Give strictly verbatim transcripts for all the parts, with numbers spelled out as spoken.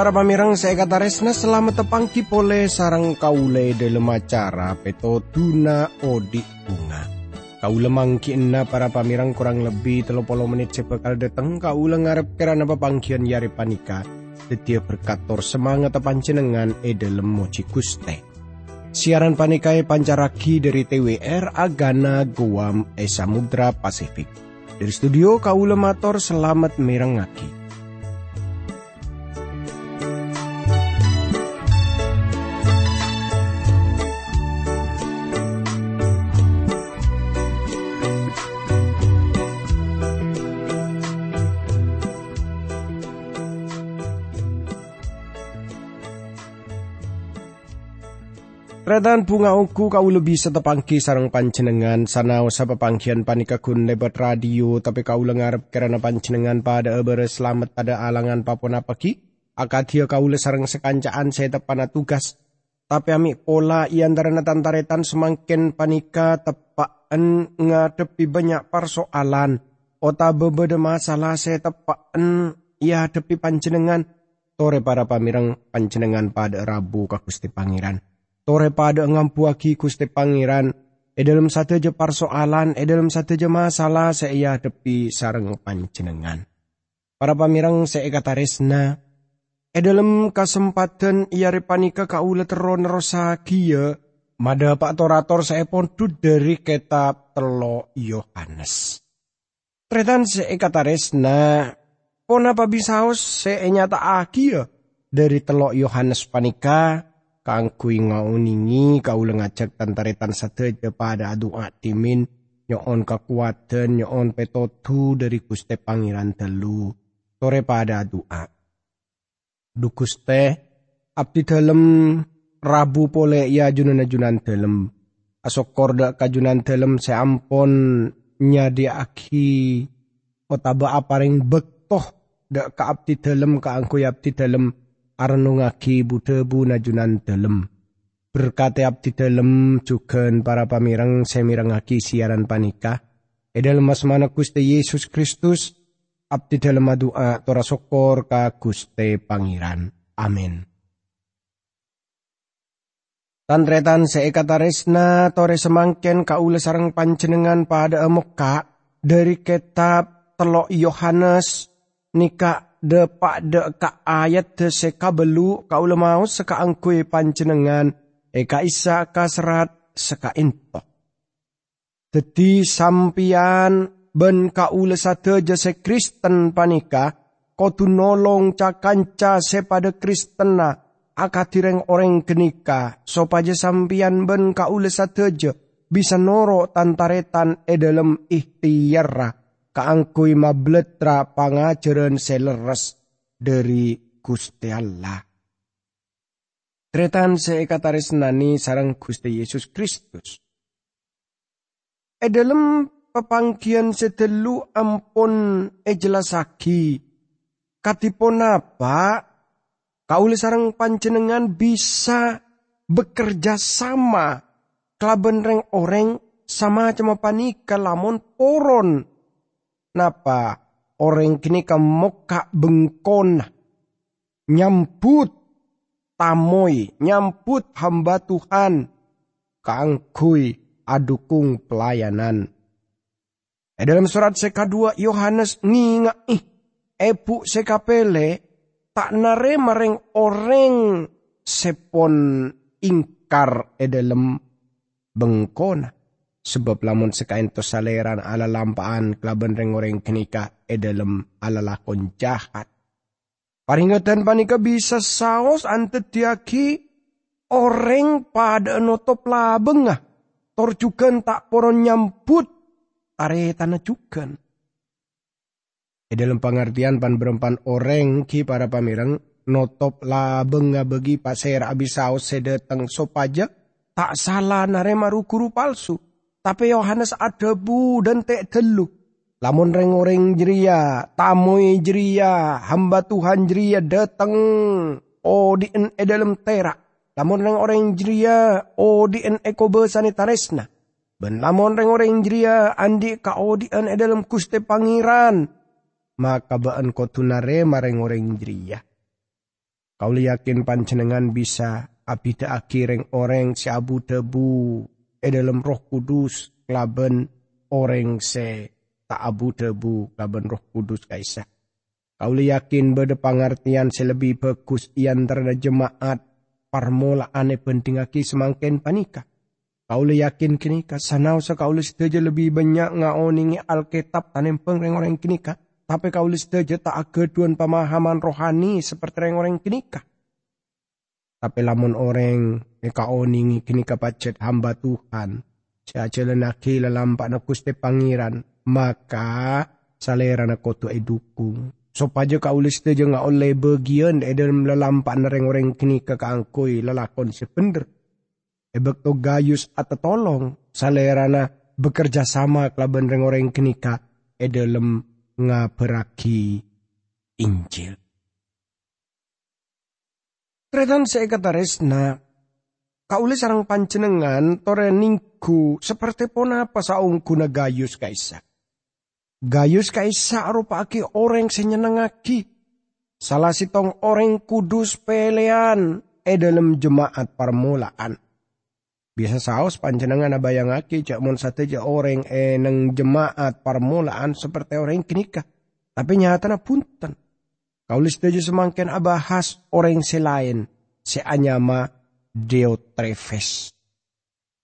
Para pamirang saekataresna selamat tepangki pole sarang kaule dalam acara peto tuna odik bunga. Kaule mangkienna para pamirang kurang lebih telopolo menit sepekal dateng kaule ngarep kerana pepangkian yari panika. Detia berkator semangat panjenengan e dalam moci guste. Siaran panikai pancaraki dari T W R Agana Guam e Samudra Pasifik. Dari studio kaule matur selamat mirengaki. Redan bunga ungku kau lebih setepangki sarang panjenengan sanau sa pepangkian panikakun lebat radio tapi kau lengarap kerana panjenengan pada beres selamat pada alangan papona pagi akadia kau le sarang sekancaan saya tepana tugas tapi ami pola iantarana tantaretan semangkin panika tepaan ngadepi banyak persoalan ota bebeda masalah saya tepaan ya depi panjenengan tore para pamirang panjenengan pada Rabu ka Gusti Pangeran. Tore pada ngampuaki Gusti Pangeran, e dalam satu je persoalan, e dalam satu je masalah, saya depi sarang panjenengan. Para pamirang saya kata resna, e dalam kesempatan ia repanika kaula teron rosakia, mada pak torator saya pondu dari kitab telo Yohanes. Tretan saya kata resna, pon apa bisaos saya nyata akia dari telo Yohanes panika, kangkui ngauningi kaula ngajak tantaretan sadeja pada doa timin nyoon kekuatan nyoon petotu dari Gusti Pangeran telu tore pada doa du Gusti abdi dalem Rabu pole ya junan-junan dalem asokorda kajunan dalem seampon nyadiaki otaba aparing bektoh dak ka abdi dalem kaangkui abdi dalem Arno ngaki budebu najunan dalem. Berkati abdi dalem jugen para pamirang semirang ngaki siaran panika. E dalem asmana Gusti Yesus Kristus, abdi dalem doa tora syukur ka Gusti Pangeran. Amin. Tanretan saekataresna tore semangken kaula sareng panjenengan pada Mekah dari kitab telo Yohanes nika depak deka ayat de seka belu kaula maos seka angkui panjenengan eka isa kasrat seka intok. Dadi sampian ben kaula sadeja se Kristen panika kodu nolong cakanca sepada Kristena akadireng oreng genika sopaja sampian ben kaula sadeja bisa noro tantaretan e dalam ihtiyarra kaangkui mabletra pangajaran seleres dari Gusti Allah. Tretan seekataris nani sarang Gusti Yesus Kristus. E dalam pepangkian sedelu ampun e jelasaki. Katipun apa? Kauli sarang panjenengan bisa bekerja sama. Kelaben reng oreng sama cuma panika lamun poron. Napa orang kini kemuka bengkona, nyambut tamoy, nyambut hamba Tuhan, kangkui adukung pelayanan. E dalam surat sekadua Yohanes ngingai, ebu sekapele, tak nare mareng orang sepon ingkar e dalam bengkona. Sebab lamun sekainto saleran ala lampaan kelaban rengoreng kenika edalem ala lakon jahat. Paringatan panika bisa saos ante diaki oreng pada notop labengah. Torjukan tak poron nyambut tare tanah jukan. Edalem pengertian pan berempan oreng ki para pamireng notop labengah bagi pasera abis saos sedeteng sopaja tak salah nare marukuru palsu. Tapi Yohanes adebu dan tek telu. Lamun reng-oreng jeria, tamoy jeria, hamba Tuhan jeria dateng. Odin e dalam terak. Lamun reng-oreng jeria, odin e kobe sanitaresna. Ben lamun reng-oreng jeria, andi ka odin e dalam Gusti Pangeran. Maka baan kotunare mareng-oreng jeria. Kauli yakin panjenengan bisa abida akireng oreng si abu debu e dalam Roh Kudus kelaben oreng se tak abu debu kelaben Roh Kudus kaisa. Kauli yakin beda pengertian se lebih bagus ian terhadap jemaat parmolaane penting aki semangken panika. Kauli yakin kini ka sanau sa kauli setuju lebih banyak ngaoningi Alkitab tanempeng reng oreng kini ka. Tapi kauli setuju tak ageduan pemahaman rohani seperti orang-orang kenikah. Tapi lamun orang nikaoningi kenikah pacet hamba Tuhan. Seajalan lagi lelampak na Gusti Pangeran. Maka salera na koto edukung. Sopaja kauli setuju nga oleh bagian edem lelampak na orang-orang kenikah keangkui lelakon sebender. Ebek to gayus atau tolong. Salera na bekerja sama kelaban orang-orang kenikah edem ngaberagi Injil. Tretan seekataresna, kauli sarang panjenengan tore ninggu seperti ponapa saungguna Gayus kaisa. Gayus kaisa arupaki orang senyenengaki. Salah sitong orang kudus pelean e dalam jemaat permulaan. Biasa saos panjenengan abayangake cak mun sateja orang e neng jemaat permulaan seperti orang kenikah. Tapi nyatana punten. Kaulis teju semangken abahas orang selain seanyama Diotrefes.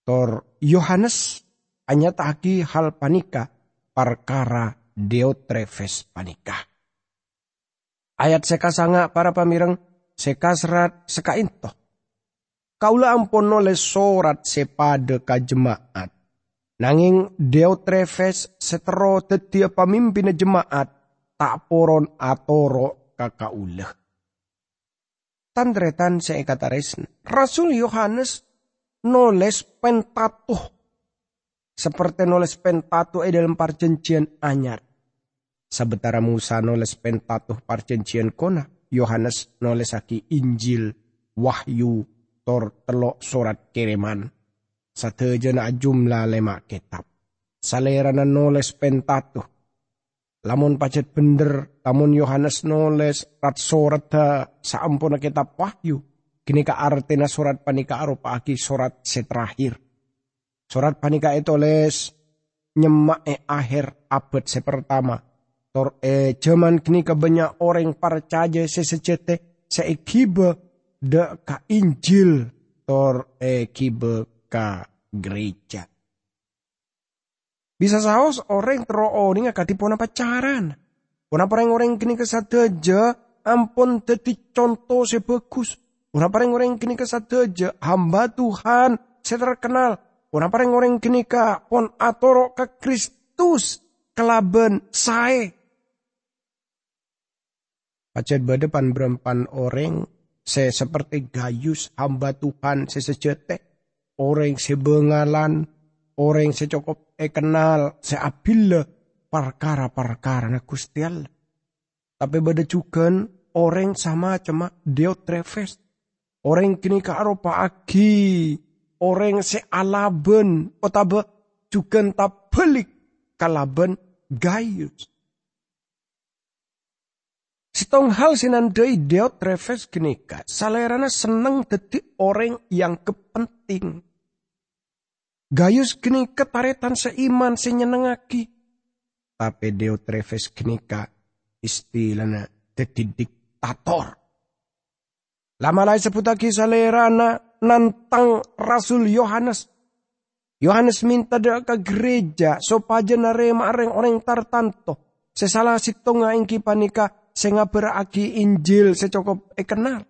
Tor Yohanes anyata aki hal panika perkara Diotrefes panika. Ayat sekasanga para pamireng sekasrat sekaintoh. Kaula ampun noleh sorat sepada ka jemaat. Nanging Diotrefes setero tetia pamimpin jemaat tak poron atoro ka kaula. Tandretan seekataresna. Rasul Yohanes noles pentatuh. Seperti noles pentatuh e dalam perjanjian anyar. Sabetara Musa noles pentatuh perjanjian kona. Yohanes noles aki Injil Wahyu. Tor telok surat kiriman. Satejena jumlah lemak kitab. Salerana noles pentatuh. Lamun pacet bender. Lamun Yohanes noles rat surat saampuna kitab Wahyu. Kini ka artina surat panika arupa aki surat seterakhir. Surat panika itu les nyemak e akhir abad sepertama. Tor e jaman kini ka banyak orang percaya sesecete seikiba de ka Injil tor e kibe ka gereja. Bisa saos orang teroo ninga katipona pacaran. Pona pareng orang kini kesadeja ampun dadi contoh sebagus. Pona pareng orang kini kesadeja hamba Tuhan seterkenal. Pona pareng orang kini ka pon atoro ka Kristus kelaben sae. Pacet badepan berempan orang se seperti Gayus hamba Tuhan se sejete orang sebengalan orang se cukup e kenal se apil perkara-perkara na Gusti Allah. Tapi beda juga orang sama cuma Diotrefes orang kini ka aropa agi orang se alaben otabe juga tabelik kalaben Gayus. Setong hal sinandai Diotrefes genika, salerana seneng dadi orang yang kepenting. Gayus genika taretan seiman senyenengaki. Tapi Diotrefes genika istilahna dadi diktator. Lamalai sebutaki salerana nantang Rasul Yohanes. Yohanes minta dak ke gereja sopaja narema areng orang tartanto. Sesalah sitonga ingki panika. Sehingga beragi Injil secukup ekenal.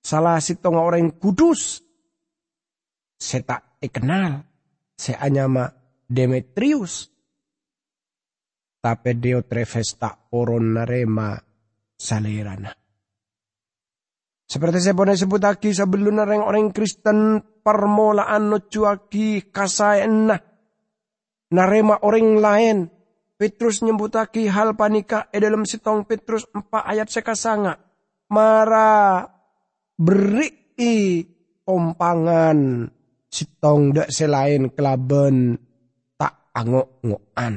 Salah sitonga orang kudus. Saya tak ekenal. Saya anyama Demetrius. Tapi Diotrefes tak poron narema salerana. Seperti saya pernah sebut lagi sebelum nareng orang Kristen permulaan nocuaki kasaena. Narema orang lain. Petrus nyebutaki hal panika e dalam sitong Petrus empat ayat sekasanga. Mara beri kompangan sitong dak selain kelaben tak angok-ngokan.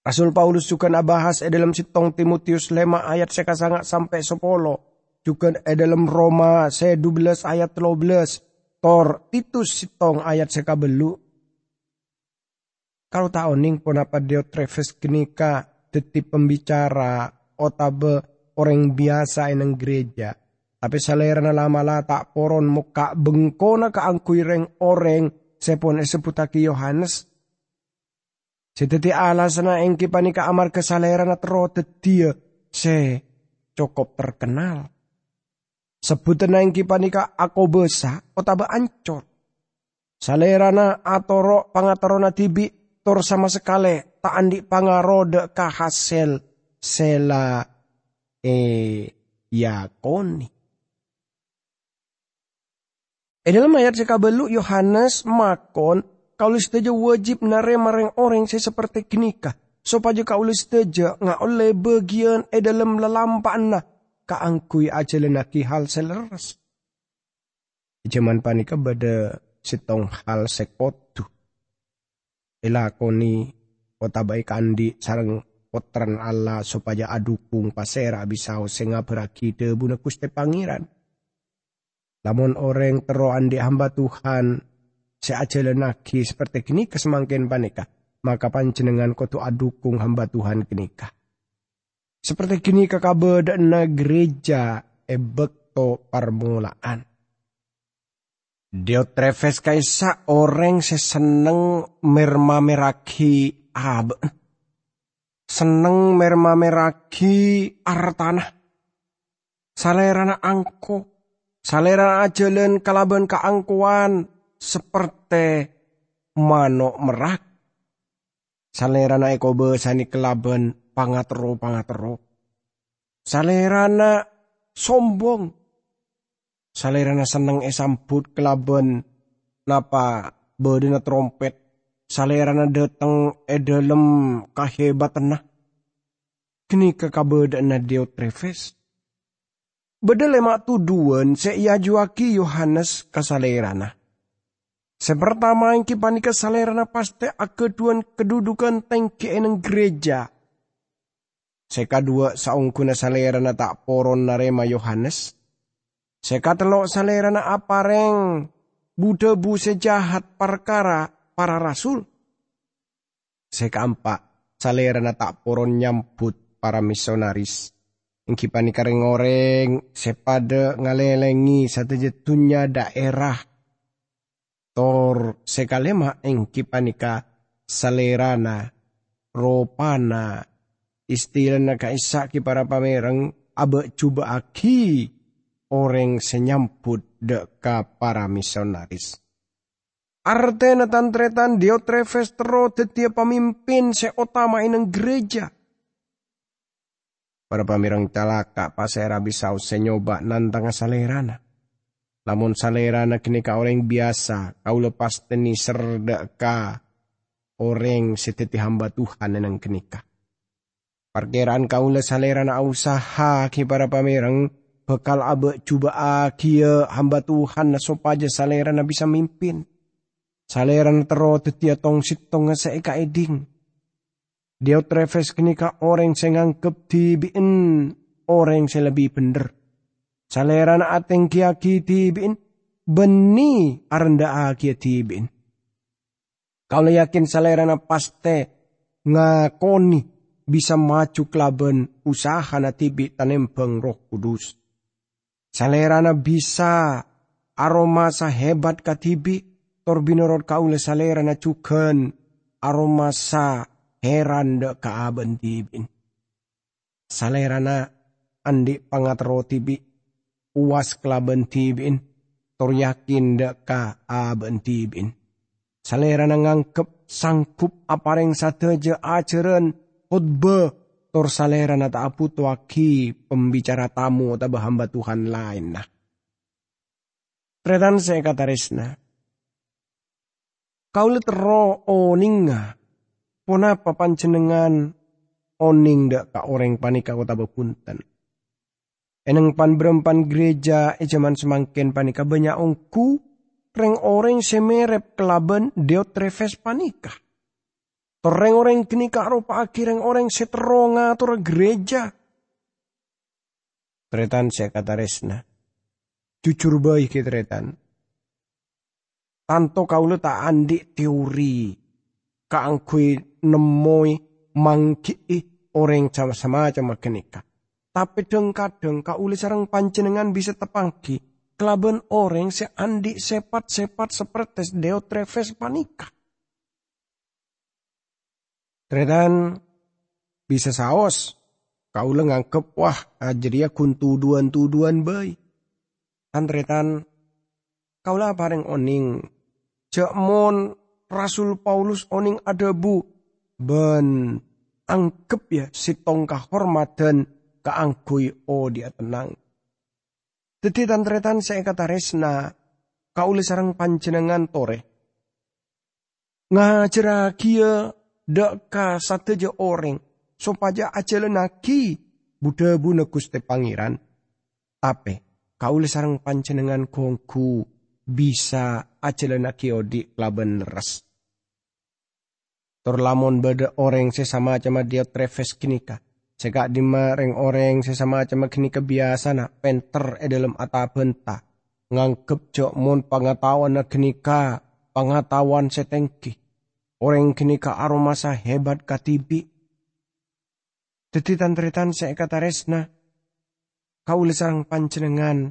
Rasul Paulus juga nabahas e dalam sitong Timotius lima ayat sekasanga sampai sepolo. juga dalam Roma saya dua belas ayat tiga belas tor Titus sitong ayat sekabelu. Kalau taoning ponapa deo Travis genika deti pembicara otabe orang biasa enang gereja. Tapi salerana lamala tak poron muka bengkona kaangkuireng oreng sepon eseputaki Yohanes. Seteti alasana engki panika amar kesalerana tero tetia se cukup terkenal. Sebutena engki panika ako besa otaba ancor. Salerana atoro pangatarona tibi tor sama sekali tak andi pangarode kahasel sela e yakoni. E dalam ayat sekabelu Yohanes makon kaulis teja wajib nare mareng orang se seperti genika. Sopaja kaulis teja nga oleh bagian e dalam lelampana kaangkui aja lenaki hal seleras. Jaman panika bada sitong hal sekotu. Elakoni otabai kandi sarang potran Allah sopaja adukung pasera bisau senga berakide buna kuste pangeran. Lamun orang teroan di hamba Tuhan, seajele naki seperti genika semangkin panika, maka panjenengan kotu adukung hamba Tuhan genika. Seperti genika kabedana gereja ebekto permulaan. Deo Treves kaisa orang seseneng mermameraki ab, seneng mermameraki artanah, salerana angko. Salera ajelen kalaban kaangkuan seperti manok merak. Salerana eko besani kalaban pangatero-pangatero. Salerana sombong. Salerana seneng esambut kalaban napa bedena trompet. Salerana dateng edalem kahebatana. Kini kakabedana Deo Treves. Beda lemak tuduan seiajuaki Yohanes kasalerana. Sepertama yang kipani kasalerana pasti akeduan kedudukan tengki eneng gereja. Sekadua saungkuna salerana tak poron narema Yohanes. Sekatelok salerana apareng budebu sejahat perkara para rasul. Sekampak salerana tak poron nyambut para misionaris. Engkipani karengoreng sepada ngalelengi satu jetunya daerah tor sekalema engkipanika salerana ropana istilahna kaisa ki para pamereng abe cuba aki orang senyamput deka para misionaris. Artena tantretan Deo Treves tero tetia pemimpin seotama ineng gereja. Para pamirang calaka pasera bisau senyoba nantang salerana. Lamun salerana kini ka orang biasa, kau lepas teni serdeka orang seteti hamba Tuhan enang kenika. Perkiraan kau le salerana usaha ki para pamirang bekal abe cuba kia hamba Tuhan nasopaja salerana bisa mimpin. Salerana tero tetia tong sitong seika eding. Deo Treves kenika orang yang nganggep dibiin orang yang lebih bener. Salerana ateng kiaki dibiin, beni arenda aki dibiin. Kalau yakin salerana pasti ngakoni bisa maju kelaben usaha natibi tanembeng Roh Kudus. Salerana bisa aroma sahebat katibi, torbinorot kaule salerana cugen aroma sa heran dek kaaben tibin. Salerana andi pangatro tibi. Uwas kelaben tibin. Tor yakin dek kaaben tibin. Salerana ngangkep sangkup apareng sateja aceren khutbah. Tor salerana tak aputu aki pembicara tamu atau hamba Tuhan lain. Nah. Tretan saya kata resna. Kau litero oninga. Ponapa panjenengan oning dak ka orang panika kota bepunten. Eneng pan berempan gereja ejaman semangkin panika banyak ongku reng orang semerep kelaben Deo Treves panika. Toreng orang kenika rupa akireng orang seteronga tora gereja. tretan se kataresna. Jujur bae ke tretan. Tanto kaule ta andik teori. Kaangkui nemoi mangkii orang sama-sama kenika. Tapi dengkadeng kaule sareng panjenengan bisa tepangki. Kelaben orang se andik sepat-sepat sepertes deo treves panika. Tretan bisa saos. Kaule nganggep wah ajaria kun tuduan-tuduan bae. Antretan kaula bareng oning jakmon Rasul Paulus oning adabu ben anggep ya sitong kahormatan kaangkui o dia tenang. Dadi antretan saya kata resna kaule sareng panjenengan tore. Ngajera kia dak ka sateja orang supaya aja lenaki Buddha Buna Gusti Pangeran. Ape, kaule sareng panjenengan kongku bisa aja lenaki odik laben res. Torlamon beda orang sesama macam dia treves kinika. Cekak dimareng orang sesama macam kinika biasa nak penter e dalam atabenta. Nganggep jok mon pengetahuan nak kinika, pengetahuan setengki. Orang kinika aromasa hebat katibi. Dadi tantretan saya kata resna, kaule sareng panjenengan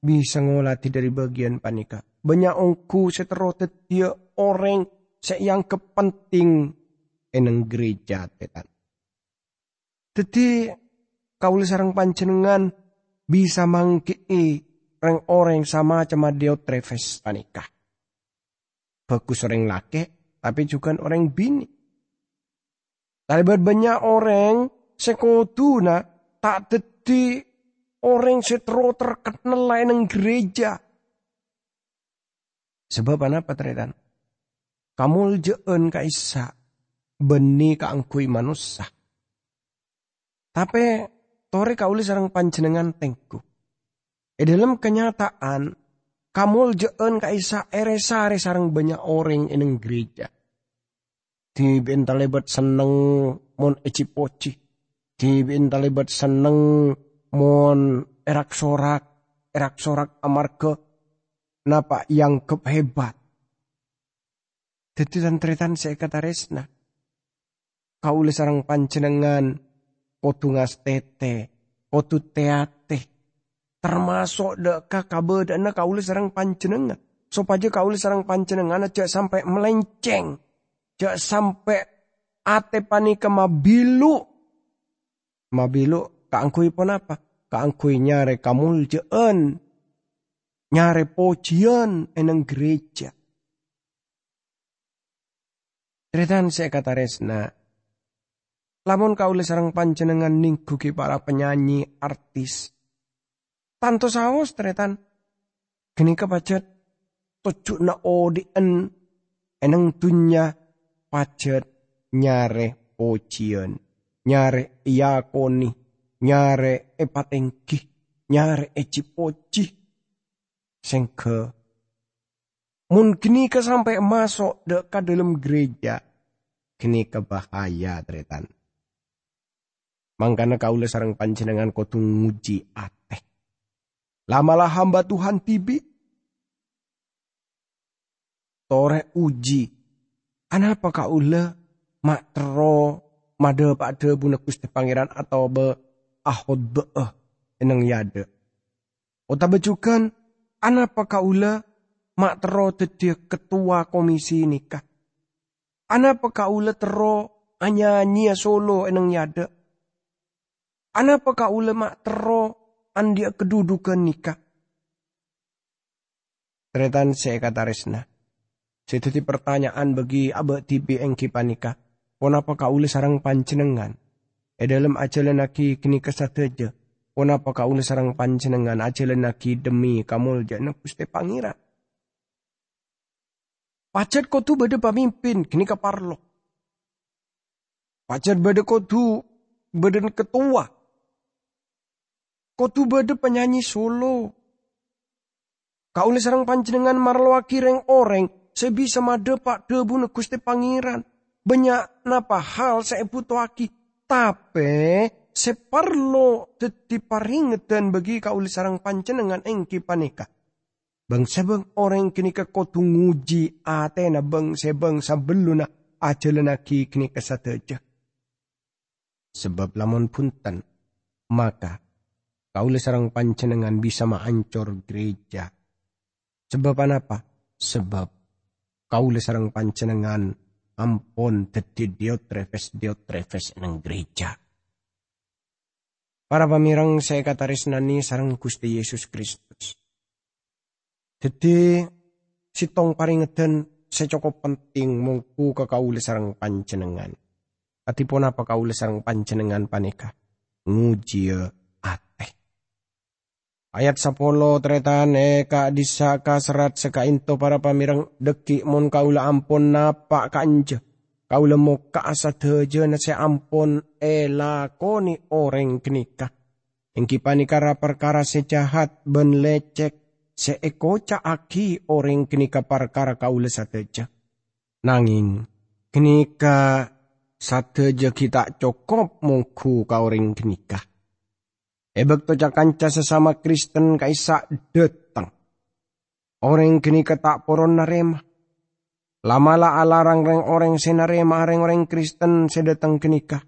bisa ngolati dari bagian panika. Banyak ongku seterotet dia orang saya yang kepenting eneng gereja tetan. Dadi kaule sareng panjenengan bisa mangkei orang-orang sama cama dia treves panika. Bagus orang laki, tapi juga orang bini. Talibat banyak orang sekoduna tak dedi orang setro terkenal lain yang gereja. Sebab apa tretan? Kamu jeun ka Isa beni kaangkui manusia. Tapi tore kauli sareng panjenengan tengku. E dalam kenyataan kamu jeun ka Isa eresa sareng banyak orang yang gereja. Di bentalebat seneng mon ecipoci. Dibin talibat seneng mon erak sorak, erak sorak amarga napa yang kehebat. Dadi tantretan saya kata resna. Kaule sareng panjenengan potu ngastete, potu teate. Termasuk deka kabedana kaule sareng panjenengan. Supaya kaule sareng panjenengan aja sampai melenceng. Aja sampai ate panika mabilu. Mabilu kaangkui pun apa? Kaangkui nyare kamul jeun. Nyare pojian eneng gereja. Tretan saya kata resna. Lamun kaule sareng panjenengan ningguki para penyanyi artis. Tanto saos tretan. Geni kepajet. Tujuk na odien. Eneng dunya pajet nyare pojian. Nyare iakoni, nyare epatengki, nyare ecipoci. Sengke. Mungkin ke sampai masuk dekat dalam gereja. Kini kebahaya tretan. Mangkana kaule sareng panjenengan kudu nguji ateh. Lamalah hamba Tuhan tibi. Tore uji. Anapa kaule matro mada pada Buna Gusti Pangeran atau be ahod be'eh enang yada. Otabe juga anapa kaula mak tero jadi ketua komisi nikah. Anapa kaula tero anyanya solo enang yada. Anapa kaula mak tero andia kedudukan nikah. Tretan saya kata resna. Setuti pertanyaan bagi abad tibi engki panika. Ponapa kaule sareng panjenengan? E dalam ajalan aki kini kesateja. Ponapa kaule sareng panjenengan ajalan aki demi kamuljana Gusti Pangeran? Pacet kudu beda pemimpin kini kaparlo. Pacet beda kudu beda ketua. Kudu beda penyanyi solo. Kaule sareng panjenengan marlo aki reng oreng sebisa made pak debu ne Gusti Pangeran. Banyak napa hal saya butuh aki. Tapi separlo tetiparingeten bagi kauli sarang pancenengan engki panika. Bang sebeng orang kinika kotu nguji atena bang sebeng sabeluna ajelena ki kinika sateja. Sebab lamun punten, maka kauli sarang pancenengan bisa maancor gereja. Sebab apa? Sebab kauli sarang pancenengan ampon teti diotrefes diotrefes nang gereja. Para pamirang saya kata resnani sarang Gusti Yesus Kristus. Jadi, sitong paringeten secokop penting mungku kakauli sarang pancenengan. Atipun apa kauli sarang pancenengan panika? Nguji ate. Ayat sapolo tretan eka disaka serat seka into para pamirang deki mun kaula ampun napak kanje. Kaula moka asa deje na se ampon elakoni orang kenika. Engki panikara perkara sejahat ben lecek se ekoca aki orang kenika perkara kaula sateja. Nanging kenika sateja kita cukup mungku ka orang kenika. Ebek toja kanca sesama Kristen kaisa deteng. Orang kenika tak poron naremah. Lamala alarang reng orang senarema reng orang Kristen sedatang kenikah.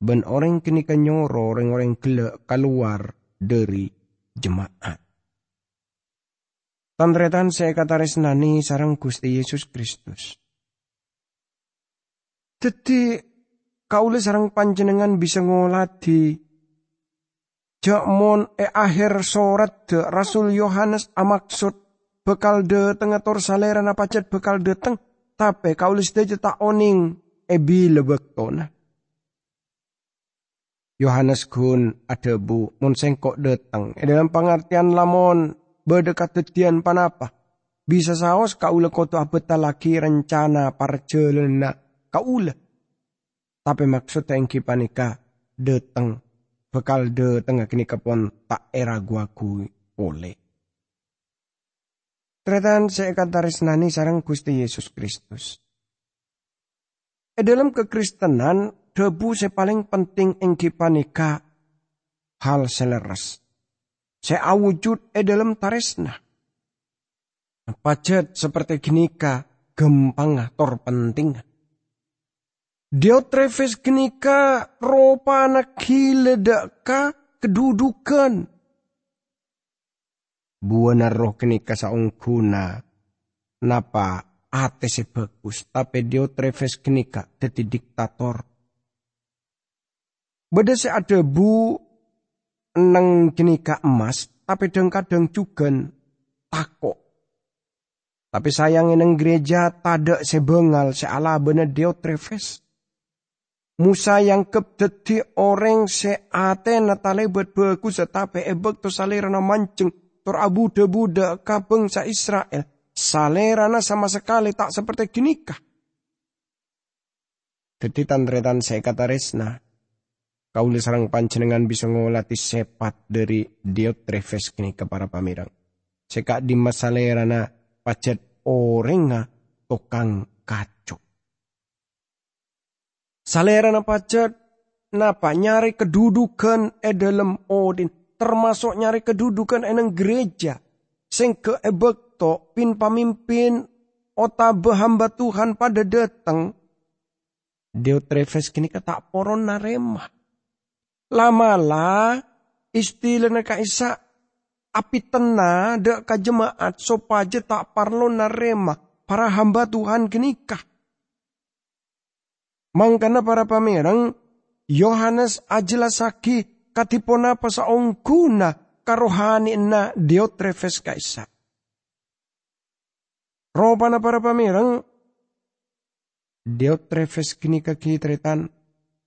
Ben orang kenikah nyoro reng orang gelak keluar dari jemaat. Tantretan saya kata resnani sarang Gusti Yesus Kristus. Jadi kaule sarang panjenengan bisa ngolati. Jakmon e akhir sorat de Rasul Yohanes amaksud. Bekal deteng atur saleran apa cet bekal deteng. Tapi kaulis deje tak oning. Ebi lebek tona. Yohanes kun adebu. Mun sengkok deteng. E dalam pengertian lamon. Berdekat tetian panapa. Bisa saos kaula koto abeta lagi rencana parjelena kaula. Tapi maksudnya engki panika. Deteng. Bekal deteng akini kepon tak era guaku oleh. Tretan saya kata resnani sarang Gusti Yesus Kristus. E dalam kekristenan, debu se paling penting engki panika hal seleres. Se awujud e dalam taresna. Pacet seperti genika gempang atur penting. Diotrefes genika ropa naki ledaka kedudukan. Buana roh kenika saungkuna napa ate se bagus tapi Diotrefes kenika dadi diktator. Beda se ada bu neng kenika emas tapi kadang-kadang cugen takok. Tapi sayang neng gereja tadak se bengal se ala bena Diotrefes. Musa yang kebdedi orang se ate natale bet bagus tapi ebek to salirana mancing. Tor abu debuda ka bangsa Israel. Salerana sama sekali tak seperti genika. Jadi tantretan saya kata resna. Kauli sarang panjenengan bisa ngolati sepat dari Diotrefes genika para pamirang. Seka di masalerana pacet orenga tukang kacuk. Salerana pacet napa nyari kedudukan edalem Odin. Termasuk nyari kedudukan eneng gereja. Sing ke ebekto pin pamimpin ota behamba Tuhan pada datang. Diotrefes kini tak poron naremah. Lamalah istilahnya kaisa api tena dek ka jemaat sopaje tak parlo naremah. Para hamba Tuhan kenikah. Mangkana para pamerang Yohanes ajelasaki katipona pasaongkuna karohani na Diotrefes kaisa. Roba na para pamirang, Diotrefes kini kakitretan,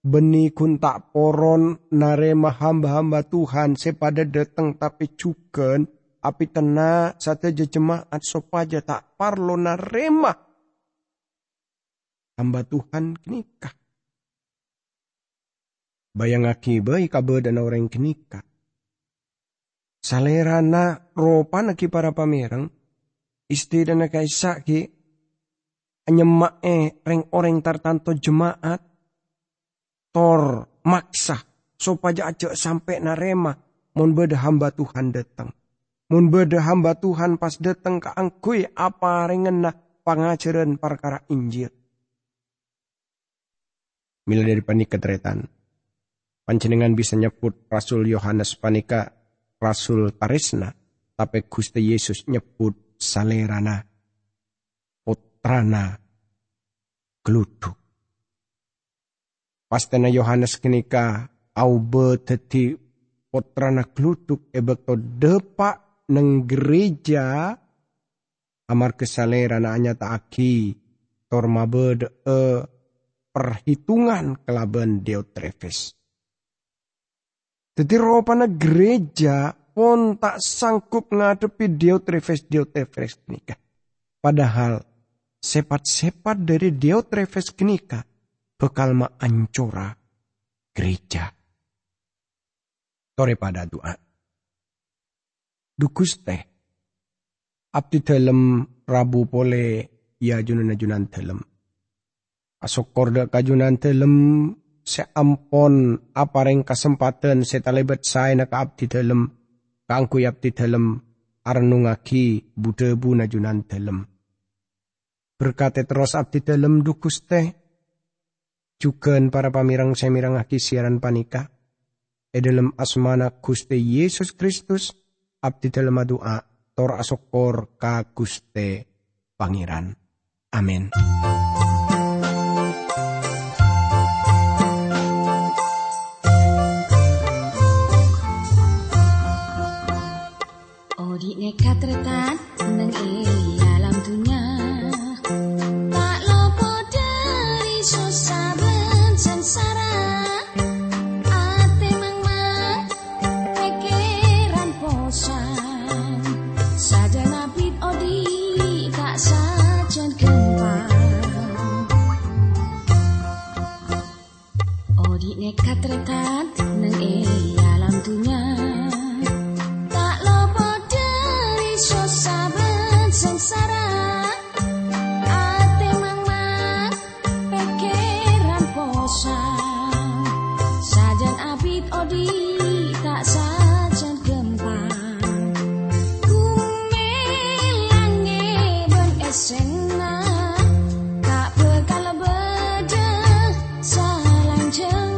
beni kun tak poron narema hamba-hamba Tuhan sepada datang tapi cuken, api tena sateja jemaat sopaja tak parlo narema. Hamba Tuhan kini kah. Bayangaki bayi kabedan orang kenika. Salerana ropan aki para pamerang. Istidana kaisa ki. Nyemae reng orang tartanto jemaat. Tor maksa supaya aja sampai narema mun beda hamba Tuhan datang. Mun beda hamba Tuhan pas datang ka angkui apa rengenna pangajaran perkara Injil. Mila dari panika teretan. Panjenengan bisa nyebut Rasul Yohanes panika Rasul Tarisna, tapi Gusti Yesus nyebut salerana, putrana, gluduk. Pastena Yohanes kenika au beteti putrana gluduk ebekto depak neng gereja amar kesalerana anyata aki tormabed e perhitungan kelaben Diotrefes. Jadi ropana gereja pun tak sanggup ngadepi Diotrefes Diotrefes kenika. Padahal sepat-sepat dari Diotrefes kenika bekal ma ancora gereja. Tore pada doa. Dukuste. Abdi dalam Rabu pole ya junan-junan dalam. Asok korda kajunan dalam se ampon apareng kesempatan se talebet saena ka abdi dalam. Kangku abdi dalam arnungaki budebu najunan dalam. Berkate terus abdi dalam dukuste. Jugaan para pamirang semirang aki siaran panika. E dalam asmana Gusti Yesus Kristus. Abdi dalam doa. Tor asokor ka Gusti Pangeran. Amin. Odi nekat retan seneng e alam dunia. Tak lopo dari susah. Katrekat nang e alam dunya tak lopo dari susah dan sengsara ate mangmat pikiran posang sajan abid odi tak sajan gempang kumelange ben esena tak bekal beda salanjeng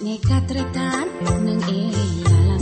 nekat retan nang e alam